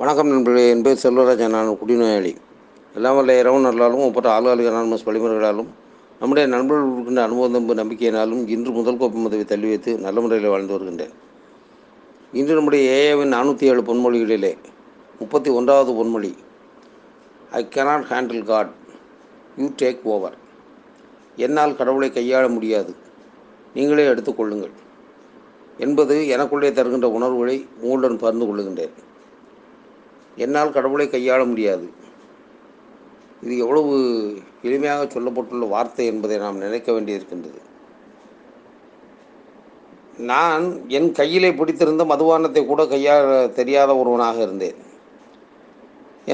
வணக்கம் நண்பர்களே, என்பது செல்வராஜன். நான் குடிநோயாளி. எல்லாம் வல்ல இரவு நல்லாலும் ஒவ்வொரு ஆளுகளுக்கு அனானமஸ் வழிமுறைகளாலும் நம்முடைய நண்பர்கள் கொடுக்கின்ற அனுபவம் நம்பிக்கையினாலும் இன்று முதல் கோப்ப மதவை தள்ளி வைத்து நல்ல முறையில் வாழ்ந்து வருகின்றேன். இன்று நம்முடைய ஏஏவின் 407 பொன்மொழிகளிலே 31வது பொன்மொழி, I cannot handle God, you take over. என்னால் கடவுளை கையாள முடியாது, நீங்களே எடுத்துக்கொள்ளுங்கள் என்பது எனக்குள்ளே தருகின்ற உணர்வுகளை உங்களுடன் பகிர்ந்து கொள்ளுகின்றேன். என்னால் கடவுளை கையாள முடியாது, இது எவ்வளவு எளிமையாக சொல்லப்பட்டுள்ள வார்த்தை என்பதை நாம் நினைக்க வேண்டியிருக்கின்றது. நான் என் கையிலே பிடித்திருந்த மதுபானத்தை கூட கையாள தெரியாத ஒருவனாக இருந்தேன்.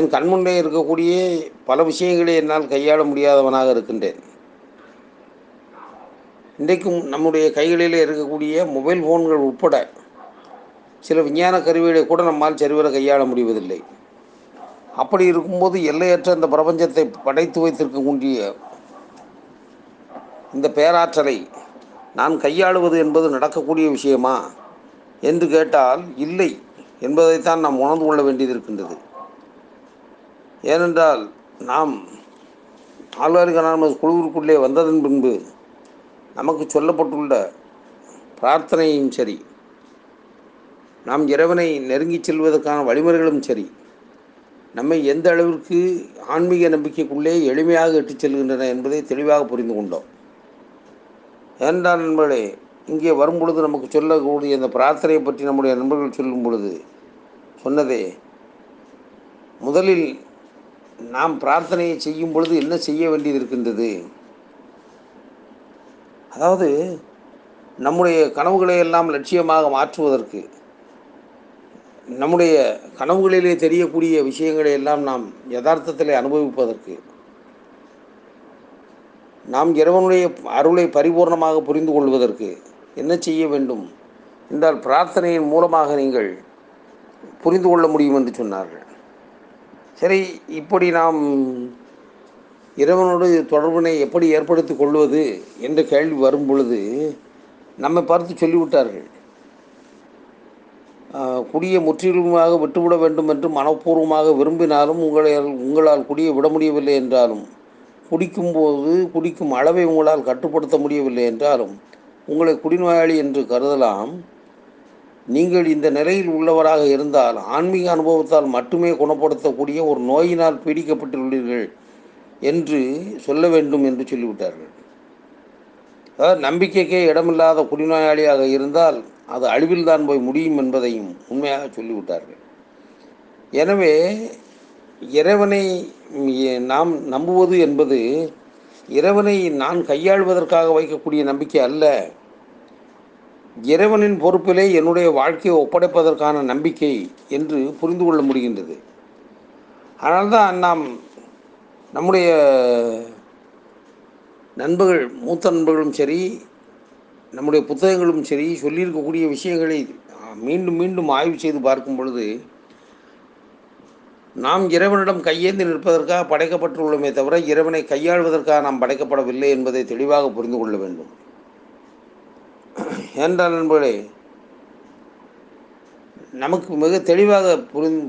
என் கண்முன்னே இருக்கக்கூடிய பல விஷயங்களை என்னால் கையாள முடியாதவனாக இருக்கின்றேன். இன்றைக்கும் நம்முடைய கைகளிலே இருக்கக்கூடிய மொபைல் ஃபோன்கள் உட்பட சில விஞ்ஞான கருவிகளை கூட நம்மால் சரிவர கையாள முடிவதில்லை. அப்படி இருக்கும்போது எல்லையற்ற அந்த பிரபஞ்சத்தை படைத்து வைத்திருக்கக்கூடிய இந்த பேராற்றலை நான் கையாளுவது என்பது நடக்கக்கூடிய விஷயமா என்று கேட்டால் இல்லை என்பதைத்தான் நாம் உணர்ந்து கொள்ள வேண்டியது இருக்கின்றது. ஏனென்றால் நாம் ஆழ்வார்கனார் குழுவிற்குள்ளே வந்ததன் பின்பு நமக்கு சொல்லப்பட்டுள்ள பிரார்த்தனையும் சரி, நாம் இறைவனை நெருங்கி செல்வதற்கான வழிமுறைகளும் சரி, நம்மை எந்த அளவிற்கு ஆன்மீக நம்பிக்கைக்குள்ளே எளிமையாக இட்டுச் செல்கின்றன என்பதை தெளிவாக புரிந்து கொண்டோம். ஏனென்றால் நண்பர்களே, இங்கே வரும் பொழுது நமக்கு சொல்லக்கூடிய இந்த பிரார்த்தனையை பற்றி நம்முடைய நண்பர்கள் சொல்லும் பொழுது சொன்னதே, முதலில் நாம் பிரார்த்தனையை செய்யும் பொழுது என்ன செய்ய வேண்டியது இருக்கின்றது, அதாவது நம்முடைய கனவுகளை எல்லாம் லட்சியமாக மாற்றுவதற்கு, நம்முடைய கனவுகளிலே தெரியக்கூடிய விஷயங்களை எல்லாம் நாம் யதார்த்தத்தில் அனுபவிப்பதற்கு, நாம் இறைவனுடைய அருளை பரிபூர்ணமாக புரிந்து கொள்வதற்கு என்ன செய்ய வேண்டும் என்றால் பிரார்த்தனையின் மூலமாக நீங்கள் புரிந்து கொள்ள முடியும் என்று சொன்னார்கள். சரி, இப்படி நாம் இறைவனோடு தொடர்பினை எப்படி ஏற்படுத்தி கொள்வது என்ற கேள்வி வரும் பொழுது நம்மை பார்த்து சொல்லிவிட்டார்கள், குடியை முற்றிலுமாக விட்டுவிட வேண்டும் என்று மனப்பூர்வமாக விரும்பினாலும் உங்களால் குடியை விட முடியவில்லை என்றாலும், குடிக்கும்போது குடிக்கும் அளவை உங்களால் கட்டுப்படுத்த முடியவில்லை என்றாலும் உங்களை குடிநோயாளி என்று கருதலாம். நீங்கள் இந்த நிலையில் உள்ளவராக இருந்தால் ஆன்மீக அனுபவத்தால் மட்டுமே குணப்படுத்தக்கூடிய ஒரு நோயினால் பீடிக்கப்பட்டுள்ளீர்கள் என்று சொல்ல வேண்டும் என்று சொல்லிவிட்டார்கள். அதாவது நம்பிக்கைக்கே இடமில்லாத குடிநோயாளியாக இருந்தால் அது அழிவில் தான் போய் முடியும் என்பதையும் உண்மையாக சொல்லிவிட்டார்கள். எனவே இறைவனை நாம் நம்புவது என்பது இறைவனை நான் கையாள்வதற்காக வைக்கக்கூடிய நம்பிக்கை அல்ல, இறைவனின் பொறுப்பிலே என்னுடைய வாழ்க்கையை ஒப்படைப்பதற்கான நம்பிக்கை என்று புரிந்து கொள்ள முடிகின்றது. அதனால்தான் நாம் நம்முடைய நண்பர்கள், மூத்த நண்பர்களும் சரி, நம்முடைய புத்தகங்களும் சரி சொல்லியிருக்கக்கூடிய விஷயங்களை மீண்டும் மீண்டும் ஆய்வு செய்து பார்க்கும் பொழுது நாம் இறைவனிடம் கையேந்தி நிற்பதற்காக படைக்கப்பட்டுள்ளோமே தவிர இறைவனை கையாள்வதற்காக நாம் படைக்கப்படவில்லை என்பதை தெளிவாக புரிந்து கொள்ள வேண்டும். ஏனென்றால் நண்பர்களே, நமக்கு மிக தெளிவாக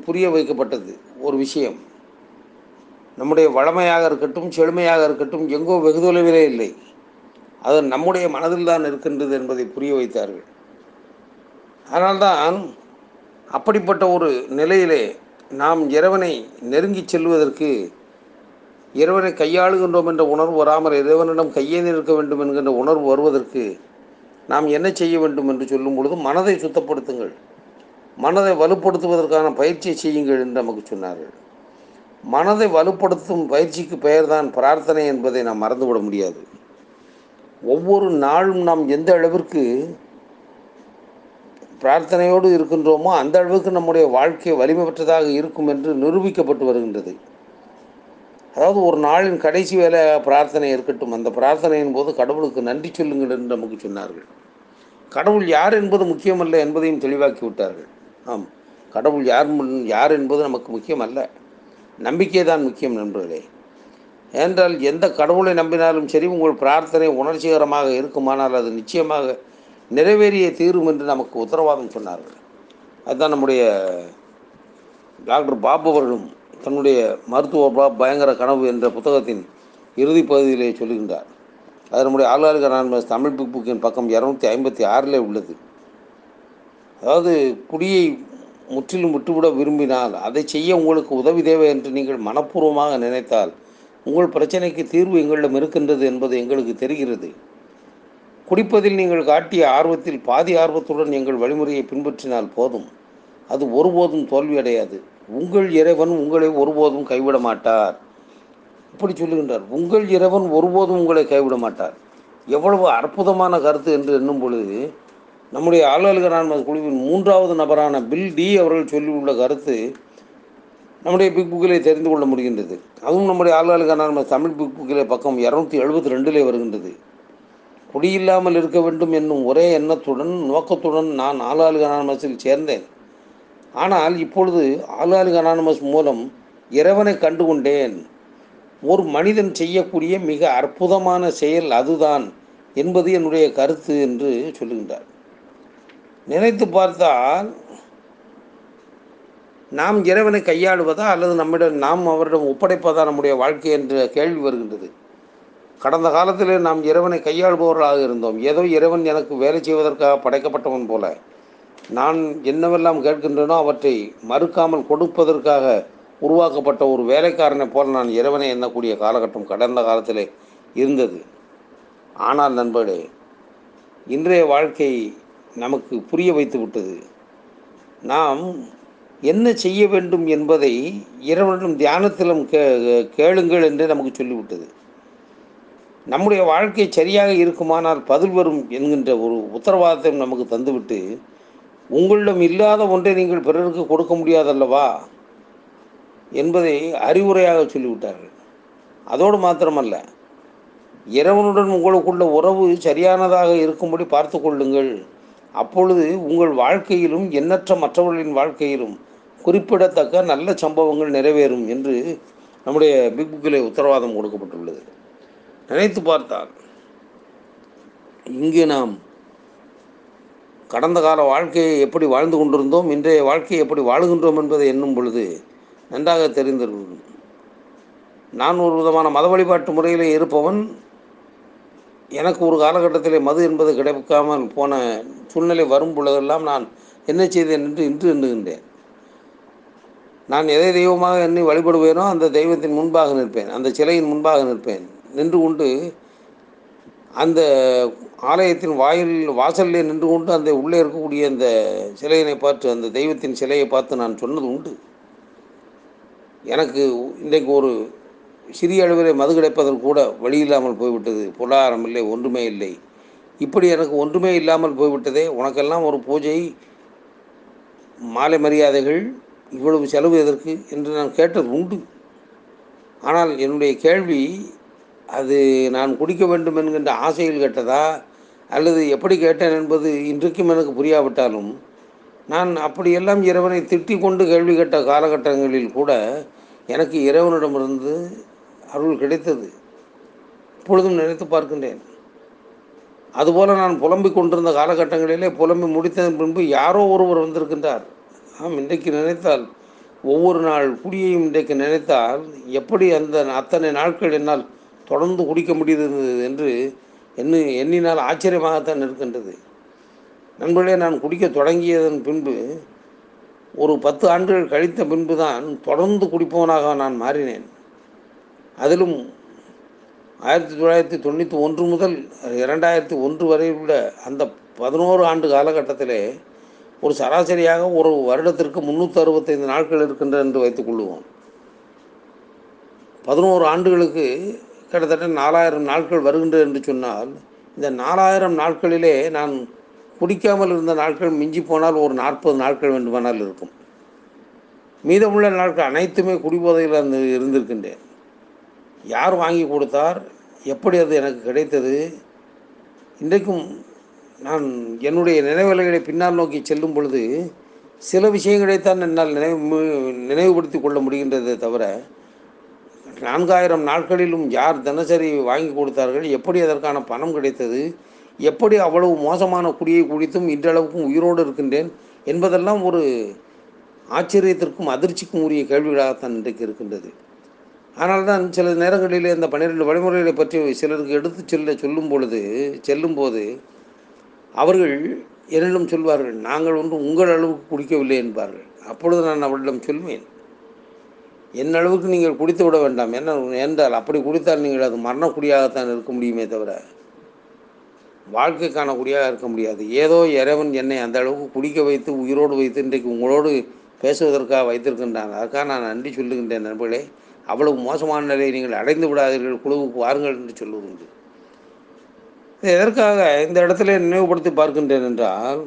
புரிய வைக்கப்பட்டது ஒரு விஷயம், நம்முடைய வளமையாக இருக்கட்டும் செழுமையாக இருக்கட்டும் எங்கோ வெகு தொலைவிலே இல்லை, அது நம்முடைய மனதில் தான் இருக்கின்றது என்பதை புரிய வைத்தார்கள். அதனால்தான் அப்படிப்பட்ட ஒரு நிலையிலே நாம் இறைவனை நெருங்கி செல்வதற்கு இறைவனை கையாளுகின்றோம் என்ற உணர்வு வராமல் இறைவனிடம் கையேந்தி நிற்க வேண்டும் என்கின்ற உணர்வு வருவதற்கு நாம் என்ன செய்ய வேண்டும் என்று சொல்லும் பொழுது மனதை சுத்தப்படுத்துங்கள், மனதை வலுப்படுத்துவதற்கான பயிற்சியை செய்யுங்கள் என்று நமக்கு சொன்னார்கள். மனதை வலுப்படுத்தும் பயிற்சிக்கு பெயர்தான் பிரார்த்தனை என்பதை நாம் மறந்துவிட முடியாது. ஒவ்வொரு நாளும் நாம் எந்த அளவிற்கு பிரார்த்தனையோடு இருக்கின்றோமோ அந்த அளவுக்கு நம்முடைய வாழ்க்கை வலிமை பெற்றதாக இருக்கும் என்று நிரூபிக்கப்பட்டு வருகின்றது. அதாவது ஒரு நாளின் கடைசி வேலை பிரார்த்தனை இருக்கட்டும், அந்த பிரார்த்தனையின் போது கடவுளுக்கு நன்றி சொல்லுங்கள் என்று நமக்கு சொன்னார்கள். கடவுள் யார் என்பது முக்கியமல்ல என்பதையும் தெளிவாக்கி விட்டார்கள். ஆம், கடவுள் யார் என்பது நமக்கு முக்கியமல்ல, நம்பிக்கை தான் முக்கியம் நண்பர்களே. ஏனென்றால் எந்த கடவுளை நம்பினாலும் சரி உங்கள் பிரார்த்தனை உணர்ச்சிகரமாக இருக்குமானால் அது நிச்சயமாக நிறைவேறிய தீரும் என்று நமக்கு உத்தரவாதம் சொன்னார்கள். அதுதான் நம்முடைய டாக்டர் பாபு அவர்களும் தன்னுடைய மருத்துவ பயங்கர கனவு என்ற புத்தகத்தின் இறுதி பகுதியிலே சொல்லுகின்றார். அது நம்முடைய ஆளுநருக்கு நான் தமிழ் புக்கின் பக்கம் 256 உள்ளது. அதாவது குடியை முற்றிலும் விட்டுவிட விரும்பினால் அதை செய்ய உங்களுக்கு உதவி தேவை என்று நீங்கள் மனப்பூர்வமாக நினைத்தால் உங்கள் பிரச்சனைக்கு தீர்வு எங்களிடம் இருக்கின்றது என்பது எங்களுக்கு தெரிகிறது. குடிப்பதில் நீங்கள் காட்டிய ஆர்வத்தில் பாதி ஆர்வத்துடன் எங்கள் வழிமுறையை பின்பற்றினால் போதும், அது ஒருபோதும் தோல்வியடையாது. உங்கள் இறைவன் உங்களை ஒருபோதும் கைவிட மாட்டார். இப்படி சொல்லுகின்றார். உங்கள் இறைவன் ஒருபோதும் உங்களை கைவிட மாட்டார். எவ்வளவு அற்புதமான கருத்து என்று எண்ணும் பொழுது நம்முடைய ஆளுநர் குழுவின் 3வது நபரான பில் டி அவர்கள் சொல்லியுள்ள கருத்து நம்முடைய பிக் புக்கிலே தெரிந்து கொள்ள முடிகின்றது. அதுவும் நம்முடைய ஆளுநர் தமிழ் பிக் புக்கிலே பக்கம் 272 வருகின்றது. குடியில்லாமல் இருக்க வேண்டும் என்னும் ஒரே எண்ணத்துடன் நோக்கத்துடன் நான் ஆளுநர் சேர்ந்தேன். ஆனால் இப்பொழுது ஆளுநர் அனானமஸ் மூலம் இறைவனை கண்டுகொண்டேன். ஒரு மனிதன் செய்யக்கூடிய மிக அற்புதமான செயல் அதுதான் என்பது என்னுடைய கருத்து என்று சொல்லுகின்றார். நினைத்து பார்த்தால் நாம் இறைவனை கையாளுவதா அல்லது நாம் அவரிடம் ஒப்படைப்பதா நம்முடைய வாழ்க்கை என்ற கேள்வி வருகின்றது. கடந்த காலத்தில் நாம் இறைவனை கையாளுபவர்களாக இருந்தோம். ஏதோ இறைவன் எனக்கு வேலை செய்வதற்காக படைக்கப்பட்டவன் போல நான் என்னவெல்லாம் கேட்கின்றனோ அவற்றை மறுக்காமல் கொடுப்பதற்காக உருவாக்கப்பட்ட ஒரு வேலைக்காரனை போல் நான் இறைவனை எண்ணக்கூடிய காலகட்டம் கடந்த காலத்தில் இருந்தது. ஆனால் நண்பர்களே, இன்றைய வாழ்க்கை நமக்கு புரிய வைத்து விட்டது. நாம் என்ன செய்ய வேண்டும் என்பதை இறைவனிடம் தியானத்திலும் கேளுங்கள் என்று நமக்கு சொல்லிவிட்டது. நம்முடைய வாழ்க்கை சரியாக இருக்குமானால் பதில் வரும் என்கின்ற ஒரு உத்தரவாதத்தையும் நமக்கு தந்துவிட்டு உங்களிடம் இல்லாத ஒன்றை நீங்கள் பிறருக்கு கொடுக்க முடியாதல்லவா என்பதை அறிவுரையாக சொல்லிவிட்டார்கள். அதோடு மாத்திரமல்ல, இறைவனுடன் உங்களுக்குள்ள உறவு சரியானதாக இருக்கும்படி பார்த்து கொள்ளுங்கள். அப்பொழுது உங்கள் வாழ்க்கையிலும் எண்ணற்ற மற்றவர்களின் வாழ்க்கையிலும் குறிப்பிடத்தக்க நல்ல சம்பவங்கள் நிறைவேறும் என்று நம்முடைய பிக் புக்கிலே உத்தரவாதம் கொடுக்கப்பட்டுள்ளது. நினைத்து பார்த்தால் இங்கு நாம் கடந்த கால வாழ்க்கையை எப்படி வாழ்ந்து கொண்டிருந்தோம், இன்றைய வாழ்க்கையை எப்படி வாழுகின்றோம் என்பதை எண்ணும் பொழுது நன்றாக தெரிந்திருக்கும். நான் ஒரு விதமான மத வழிபாட்டு முறையிலே இருப்பவன். எனக்கு ஒரு காலகட்டத்தில் மது என்பது கிடைக்காமல் போன சூழ்நிலை வரும் பொழுதெல்லாம் நான் என்ன செய்தேன் என்று இன்று எண்ணுகின்றேன். நான் எதை தெய்வமாக எண்ணி வழிபடுவேனோ அந்த தெய்வத்தின் முன்பாக நிற்பேன், அந்த சிலையின் முன்பாக நிற்பேன். நின்று கொண்டு அந்த ஆலயத்தின் வாசல்லே நின்று கொண்டு அந்த உள்ளே இருக்கக்கூடிய அந்த சிலையினை பார்த்து, அந்த தெய்வத்தின் சிலையை பார்த்து நான் சொன்னது உண்டு, எனக்கு இன்றைக்கு ஒரு சிறிய அளவிலே மது கிடைப்பதற்கு கூட வழி இல்லாமல் போய்விட்டது, பொருளாதாரம் இல்லை, ஒன்றுமே இல்லை, இப்படி எனக்கு ஒன்றுமே இல்லாமல் போய்விட்டதே, உனக்கெல்லாம் ஒரு பூஜை மாலை மரியாதைகள் இவ்வளவு செலவு எதற்கு என்று நான் கேட்டது உண்டு. ஆனால் என்னுடைய கேள்வி அது நான் குடிக்க வேண்டும் என்கின்ற ஆசையில் கேட்டதா அல்லது எப்படி கேட்டேன் என்பது இன்றைக்கும் எனக்கு புரியாவிட்டாலும் நான் அப்படியெல்லாம் இறைவனை திட்டி கொண்டு கேள்வி கேட்ட காலகட்டங்களில் கூட எனக்கு இறைவனிடமிருந்து அருள் கிடைத்தது. இப்பொழுதும் நினைத்து பார்க்கின்றேன். அதுபோல் நான் புலம்பிக் கொண்டிருந்த காலகட்டங்களிலே புலம்பி முடித்ததன் பின்பு யாரோ ஒருவர் வந்திருக்கின்றார். ஆம், இன்றைக்கு நினைத்தால் ஒவ்வொரு நாள் குடியையும் இன்றைக்கு நினைத்தால் எப்படி அந்த அத்தனை நாட்கள் என்னால் தொடர்ந்து குடிக்க முடியுது என்று எண்ணினால் ஆச்சரியமாகத்தான் இருக்கின்றது. நண்பர்களே, நான் குடிக்க தொடங்கியதன் பின்பு ஒரு 10 ஆண்டுகள் கழித்த பின்பு தான் தொடர்ந்து குடிப்பவனாக நான் மாறினேன். அதிலும் 1991 முதல் 2001 வரை உள்ள அந்த 11 ஆண்டு காலகட்டத்திலே ஒரு சராசரியாக ஒரு வருடத்திற்கு 365 நாட்கள் இருக்கின்றன என்று வைத்துக் கொள்வோம். 11 ஆண்டுகளுக்கு கிட்டத்தட்ட 4000 நாட்கள் வருகின்றது என்று சொன்னால், இந்த 4000 நாட்களிலே நான் குடிக்காமல் இருந்த நாட்கள் மிஞ்சி போனால் ஒரு 40 நாட்கள் வேண்டுமானால் இருக்கும். மீதமுள்ள நாட்கள் அனைத்துமே குடிபோதையில் இருந்திருக்கின்றேன். யார் வாங்கி கொடுத்தார், எப்படி அது எனக்கு கிடைத்தது, இன்றைக்கும் நான் என்னுடைய நினைவலைகளை பின்னால் நோக்கி செல்லும் பொழுது சில விஷயங்களைத்தான் என்னால் நினைவுபடுத்தி கொள்ள முடிகின்றதே தவிர 4000 நாட்களிலும் யார் தினசரி வாங்கி கொடுத்தார்கள், எப்படி அதற்கான பணம் கிடைத்தது, எப்படி அவ்வளவு மோசமான குடியை குடித்தும் இன்றளவுக்கும் உயிரோடு இருக்கின்றேன் என்பதெல்லாம் ஒரு ஆச்சரியத்திற்கும் அதிர்ச்சிக்கும் உரிய கேள்விகளாகத்தான் இன்றைக்கு இருக்கின்றது. ஆனால் தான் சில நேரங்களிலே அந்த 12 வழிமுறைகளை பற்றி சிலருக்கு எடுத்து செல்லும்போது அவர்கள் என்னிடம் சொல்வார்கள், நாங்கள் ஒன்று உங்கள் அளவுக்கு குடிக்கவில்லை என்பார்கள். அப்பொழுது நான் அவர்களிடம் சொல்வேன், என் அளவுக்கு நீங்கள் குடித்து விட வேண்டாம். என்றால் அப்படி குடித்தால் நீங்கள் அது மரணக்குடியாகத்தான் இருக்க முடியுமே தவிர வாழ்க்கைக்கான குடியாக இருக்க முடியாது. ஏதோ இறைவன் என்னை அந்த அளவுக்கு குடிக்க வைத்து உயிரோடு வைத்து இன்றைக்கு உங்களோடு பேசுவதற்காக வைத்திருக்கின்றான். அதற்காக நான் நன்றி சொல்லுகின்றேன். நண்பர்களே, அவ்வளவு மோசமான நிலையை நீங்கள் அடைந்து விடாதீர்கள், குழுவுக்கு வாருங்கள் என்று சொல்வதுண்டு. எதற்காக இந்த இடத்துல நினைவுபடுத்தி பார்க்கின்றேன் என்றால்,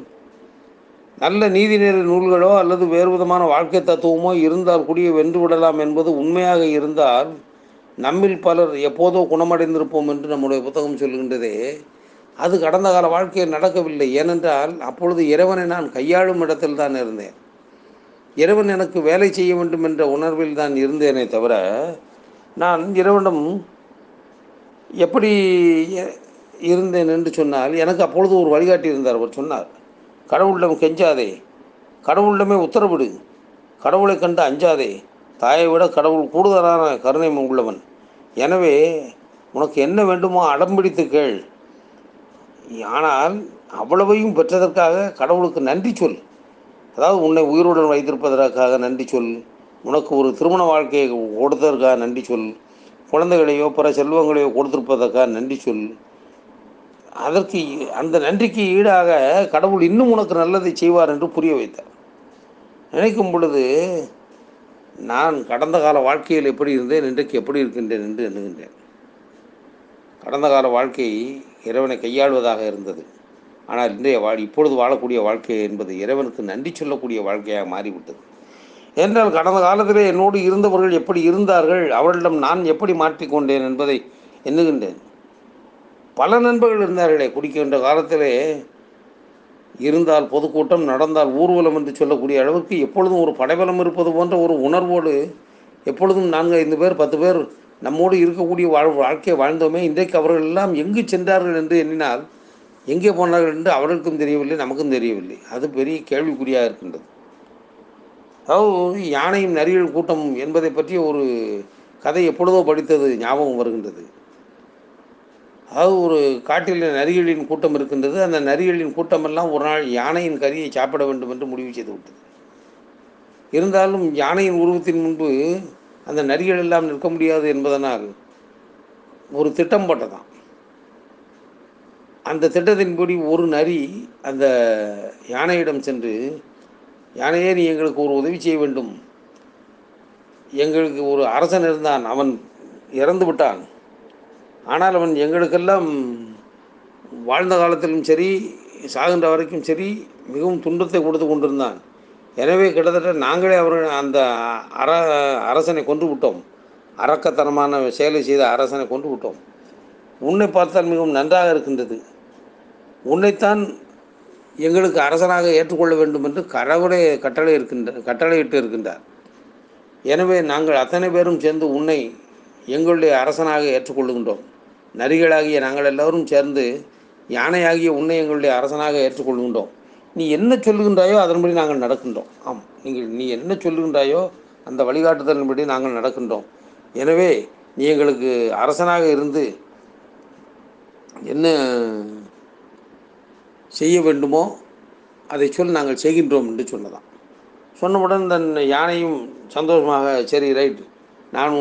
நல்ல நீதிநெறி நூல்களோ அல்லது வேறு விதமான வாழ்க்கை தத்துவமோ இருந்தால் குடியை வென்று விடலாம் என்பது உண்மையாக இருந்தால் நம்மில் பலர் எப்போதோ குணமடைந்திருப்போம் என்று நம்முடைய புத்தகம் சொல்கின்றதே, அது கடந்த கால வாழ்க்கையில் நடக்கவில்லை. ஏனென்றால் அப்பொழுது இறைவனை நான் கையாளும் இடத்தில் தான் இருந்தேன். இறைவன் எனக்கு வேலை செய்ய வேண்டும் என்ற உணர்வில் தான் இருந்தேனே தவிர, நான் இறைவனிடம் எப்படி இருந்தேன் என்று சொன்னால், எனக்கு அப்பொழுது ஒரு வழிகாட்டி இருந்தார். அவர் சொன்னார், கடவுளிடம் கெஞ்சாதே, கடவுளிடமே உத்தரவிடு, கடவுளை கண்டு அஞ்சாதே, தாயை விட கடவுள் கூடுதலான கருணை உள்ளவன், எனவே உனக்கு என்ன வேண்டுமோ அடம்பிடித்து கேள், ஆனால் அவ்வளவையும் பெற்றதற்காக கடவுளுக்கு நன்றி சொல், அதாவது உன்னை உயிருடன் வைத்திருப்பதற்காக நன்றி சொல், உனக்கு ஒரு திருமண வாழ்க்கையை கொடுத்ததற்காக நன்றி சொல், குழந்தைகளையோ பிற செல்வங்களையோ கொடுத்திருப்பதற்காக நன்றி சொல், அதற்கு அந்த நன்றிக்கு ஈடாக கடவுள் இன்னும் உனக்கு நல்லதை செய்வார் என்று புரிய வைத்தார். நினைக்கும் பொழுது நான் கடந்த கால வாழ்க்கையில் எப்படி இருந்தேன், இன்றைக்கு எப்படி இருக்கின்றேன் என்று எண்ணுகின்றேன். கடந்த கால வாழ்க்கை இறைவனை கையாளுவதாக இருந்தது. ஆனால் இன்றைய இப்பொழுது வாழக்கூடிய வாழ்க்கை என்பது இறைவனுக்கு நன்றி சொல்லக்கூடிய வாழ்க்கையாக மாறிவிட்டது. என்றால் கடந்த காலத்திலே என்னோடு இருந்தவர்கள் எப்படி இருந்தார்கள், அவர்களிடம் நான் எப்படி மாற்றிக்கொண்டேன் என்பதை எண்ணுகின்றேன். பல நண்பர்கள் இருந்தார்களே குடிக்கின்ற காலத்திலே, இருந்தால் பொதுக்கூட்டம், நடந்தால் ஊர்வலம் என்று சொல்லக்கூடிய அளவுக்கு எப்பொழுதும் ஒரு படைபலம் இருப்பது போன்ற ஒரு உணர்வோடு எப்பொழுதும் 4, 5 பேர் 10 பேர் நம்மோடு இருக்கக்கூடிய வாழ்க்கையை வாழ்ந்தோமே. இன்றைக்கு அவர்கள் எல்லாம் எங்கு சென்றார்கள் என்று எண்ணினால், எங்கே போனார்கள் என்று அவர்களுக்கும் தெரியவில்லை, நமக்கும் தெரியவில்லை. அது பெரிய கேள்விக்குறியாக இருக்கின்றது. அதாவது யானையும் நரிகள் கூட்டம் என்பதை பற்றிய ஒரு கதை எப்பொழுதோ படித்தது ஞாபகம் வருகின்றது. அதாவது ஒரு காட்டில் நரிகளின் கூட்டம் இருக்கின்றது. அந்த நரிகளின் கூட்டமெல்லாம் ஒரு நாள் யானையின் கறியை சாப்பிட வேண்டும் என்று முடிவு செய்து விட்டது. இருந்தாலும் யானையின் உருவத்தின் முன்பு அந்த நரிகள் எல்லாம் நிற்க முடியாது என்பதனால் ஒரு திட்டம் போட்டதான். அந்த திட்டத்தின்படி ஒரு நரி அந்த யானையிடம் சென்று, யானையே நீ எங்களுக்கு ஒரு உதவி செய்ய வேண்டும், எங்களுக்கு ஒரு அரசன் இருந்தான், அவன் இறந்து விட்டான், ஆனால் அவன் எங்களுக்கெல்லாம் வாழ்ந்த காலத்திலும் சரி சாகின்ற வரைக்கும் சரி மிகவும் துன்பத்தை கொடுத்து கொண்டிருந்தான். எனவே கிட்டத்தட்ட நாங்களே அவர்கள் அந்த அரசனை கொன்று விட்டோம், அரக்கத்தனமான செயலை செய்த அரசனை கொன்று விட்டோம். உன்னை பார்த்தால் மிகவும் நன்றாக இருக்கின்றது, உன்னைத்தான் எங்களுக்கு அரசனாக ஏற்றுக்கொள்ள வேண்டும் என்று கடவுளை கட்டளையிட்டு இருக்கின்றார். எனவே நாங்கள் அத்தனை பேரும் சேர்ந்து உன்னை எங்களுடைய அரசனாக ஏற்றுக்கொள்ளுகின்றோம், நரிகளாகிய நாங்கள் எல்லோரும் சேர்ந்து யானையாகிய உன்னை எங்களுடைய அரசனாக ஏற்றுக்கொள்கின்றோம், நீ என்ன சொல்லுகின்றாயோ அதன்படி நாங்கள் நடக்கின்றோம். ஆமாம், நீ என்ன சொல்லுகின்றாயோ அந்த வழிகாட்டுதலின்படி நாங்கள் நடக்கின்றோம். எனவே நீ எங்களுக்கு அரசனாக இருந்து என்ன செய்ய வேண்டுமோ அதை சொல், நாங்கள் செய்கின்றோம் என்று சொன்னதான். சொன்னவுடன் தன் யானையும் சந்தோஷமாக, சரி ரைட், நான்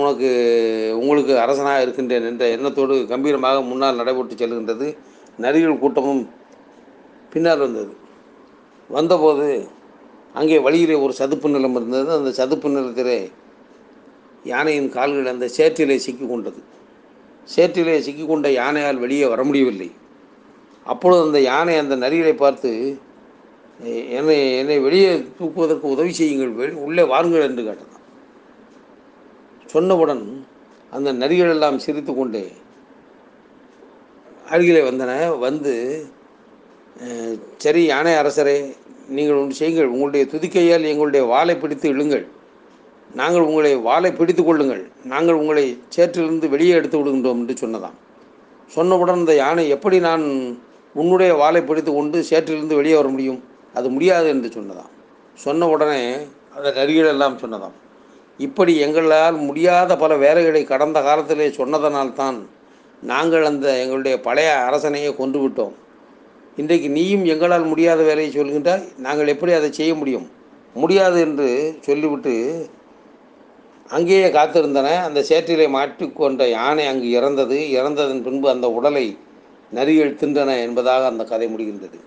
உங்களுக்கு அரசனாக இருக்கின்றேன் என்ற எண்ணத்தோடு கம்பீரமாக முன்னால் நடைபெற்று செல்கின்றது. நரிகள் கூட்டமும் பின்னால் வந்தது. வந்தபோது அங்கே வழியிலே ஒரு சதுப்பு நிலம் இருந்தது. அந்த சதுப்பு நிலத்திலே யானையின் கால்கள் அந்த சேற்றிலே சிக்கி கொண்டது. சேற்றிலே சிக்கிக்கொண்ட யானையால் வெளியே வர முடியவில்லை. அப்பொழுது அந்த யானை அந்த நரிகளை பார்த்து, என்னை வெளியே தூக்குவதற்கு உதவி செய்யுங்கள், உள்ளே வாருங்கள் என்று கேட்டான். சொன்னவுடன் அந்த நரிகள் எல்லாம் சிரித்து கொண்டே அருகிலே வந்தன. வந்து, சரி யானை அரசரே, நீங்கள் ஒன்று செய்யுங்கள், உங்களுடைய துதிக்கையால் எங்களுடைய வாளை பிடித்து இழுங்கள், நாங்கள் உங்களை வாளை பிடித்து கொள்ளுங்கள், நாங்கள் உங்களை சேற்றிலிருந்து வெளியே எடுத்து விடுகின்றோம் என்று சொன்னதாம். சொன்னவுடன் அந்த யானை, எப்படி நான் உன்னுடைய வாளை பிடித்து கொண்டு சேற்றிலிருந்து வெளியே வர முடியும், அது முடியாது என்று சொன்னதாம். சொன்ன உடனே அந்த நெறிகள் எல்லாம் சொன்னதாம். இப்படி எங்களால் முடியாத பல வேலைகளை கடந்த காலத்திலே சொன்னதனால்தான் நாங்கள் அந்த எங்களுடைய பழைய அரசனையே கொன்று விட்டோம். இன்றைக்கு நீயும் எங்களால் முடியாத வேலையை சொல்கின்றாய், நாங்கள் எப்படி அதை செய்ய முடியும்? முடியாது என்று சொல்லிவிட்டு அங்கேயே காத்திருந்தன. அந்த சேற்றிலே மாட்டிக்கொண்ட யானை அங்கு இறந்தது. இறந்ததன் பின்பு அந்த உடலை நரிகள் தின்றன என்பதாக அந்த கதை முடிகின்றது.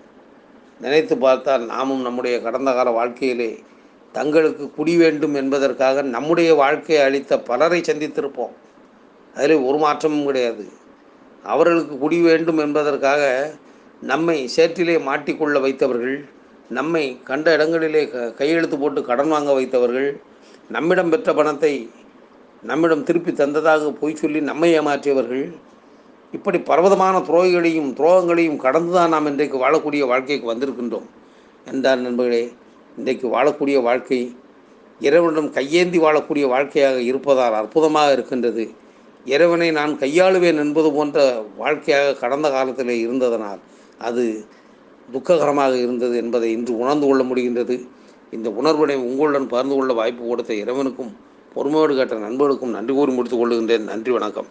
நினைத்து பார்த்தால் நாமும் நம்முடைய கடந்த கால வாழ்க்கையிலே தங்களுக்கு குடி வேண்டும் என்பதற்காக நம்முடைய வாழ்க்கையை அளித்த பலரை சந்தித்திருப்போம். அதில் ஒரு மாற்றமும் கிடையாது. அவர்களுக்கு குடி வேண்டும் என்பதற்காக நம்மை சேற்றிலே மாட்டிக்கொள்ள வைத்தவர்கள், நம்மை கண்ட இடங்களிலே கையெழுத்து போட்டு கடன் வாங்க வைத்தவர்கள், நம்மிடம் பெற்ற பணத்தை நம்மிடம் திருப்பி தந்ததாக பொய் சொல்லி நம்மை ஏமாற்றியவர்கள், இப்படி பர்வதமான துரோகிகளையும் துரோகங்களையும் கடந்து தான் நாம் இன்றைக்கு வாழக்கூடிய வாழ்க்கைக்கு வந்திருக்கின்றோம் என்றார். நண்பர்களே, இன்றைக்கு வாழக்கூடிய வாழ்க்கை இறைவனிடம் கையேந்தி வாழக்கூடிய வாழ்க்கையாக இருப்பதால் அற்புதமாக இருக்கின்றது. இறைவனை நான் கையாளுவேன் என்பது போன்ற வாழ்க்கையாக கடந்த காலத்தில் இருந்ததனால் அது துக்ககரமாக இருந்தது என்பதை இன்று உணர்ந்து கொள்ள முடிகின்றது. இந்த உணர்வினை உங்களுடன் பகிர்ந்து கொள்ள வாய்ப்பு கொடுத்த இறைவனுக்கும் பொறுமையோடு கேட்ட நண்பர்களுக்கும் நன்றி கூறி முடித்துக் கொள்கின்றேன். நன்றி, வணக்கம்.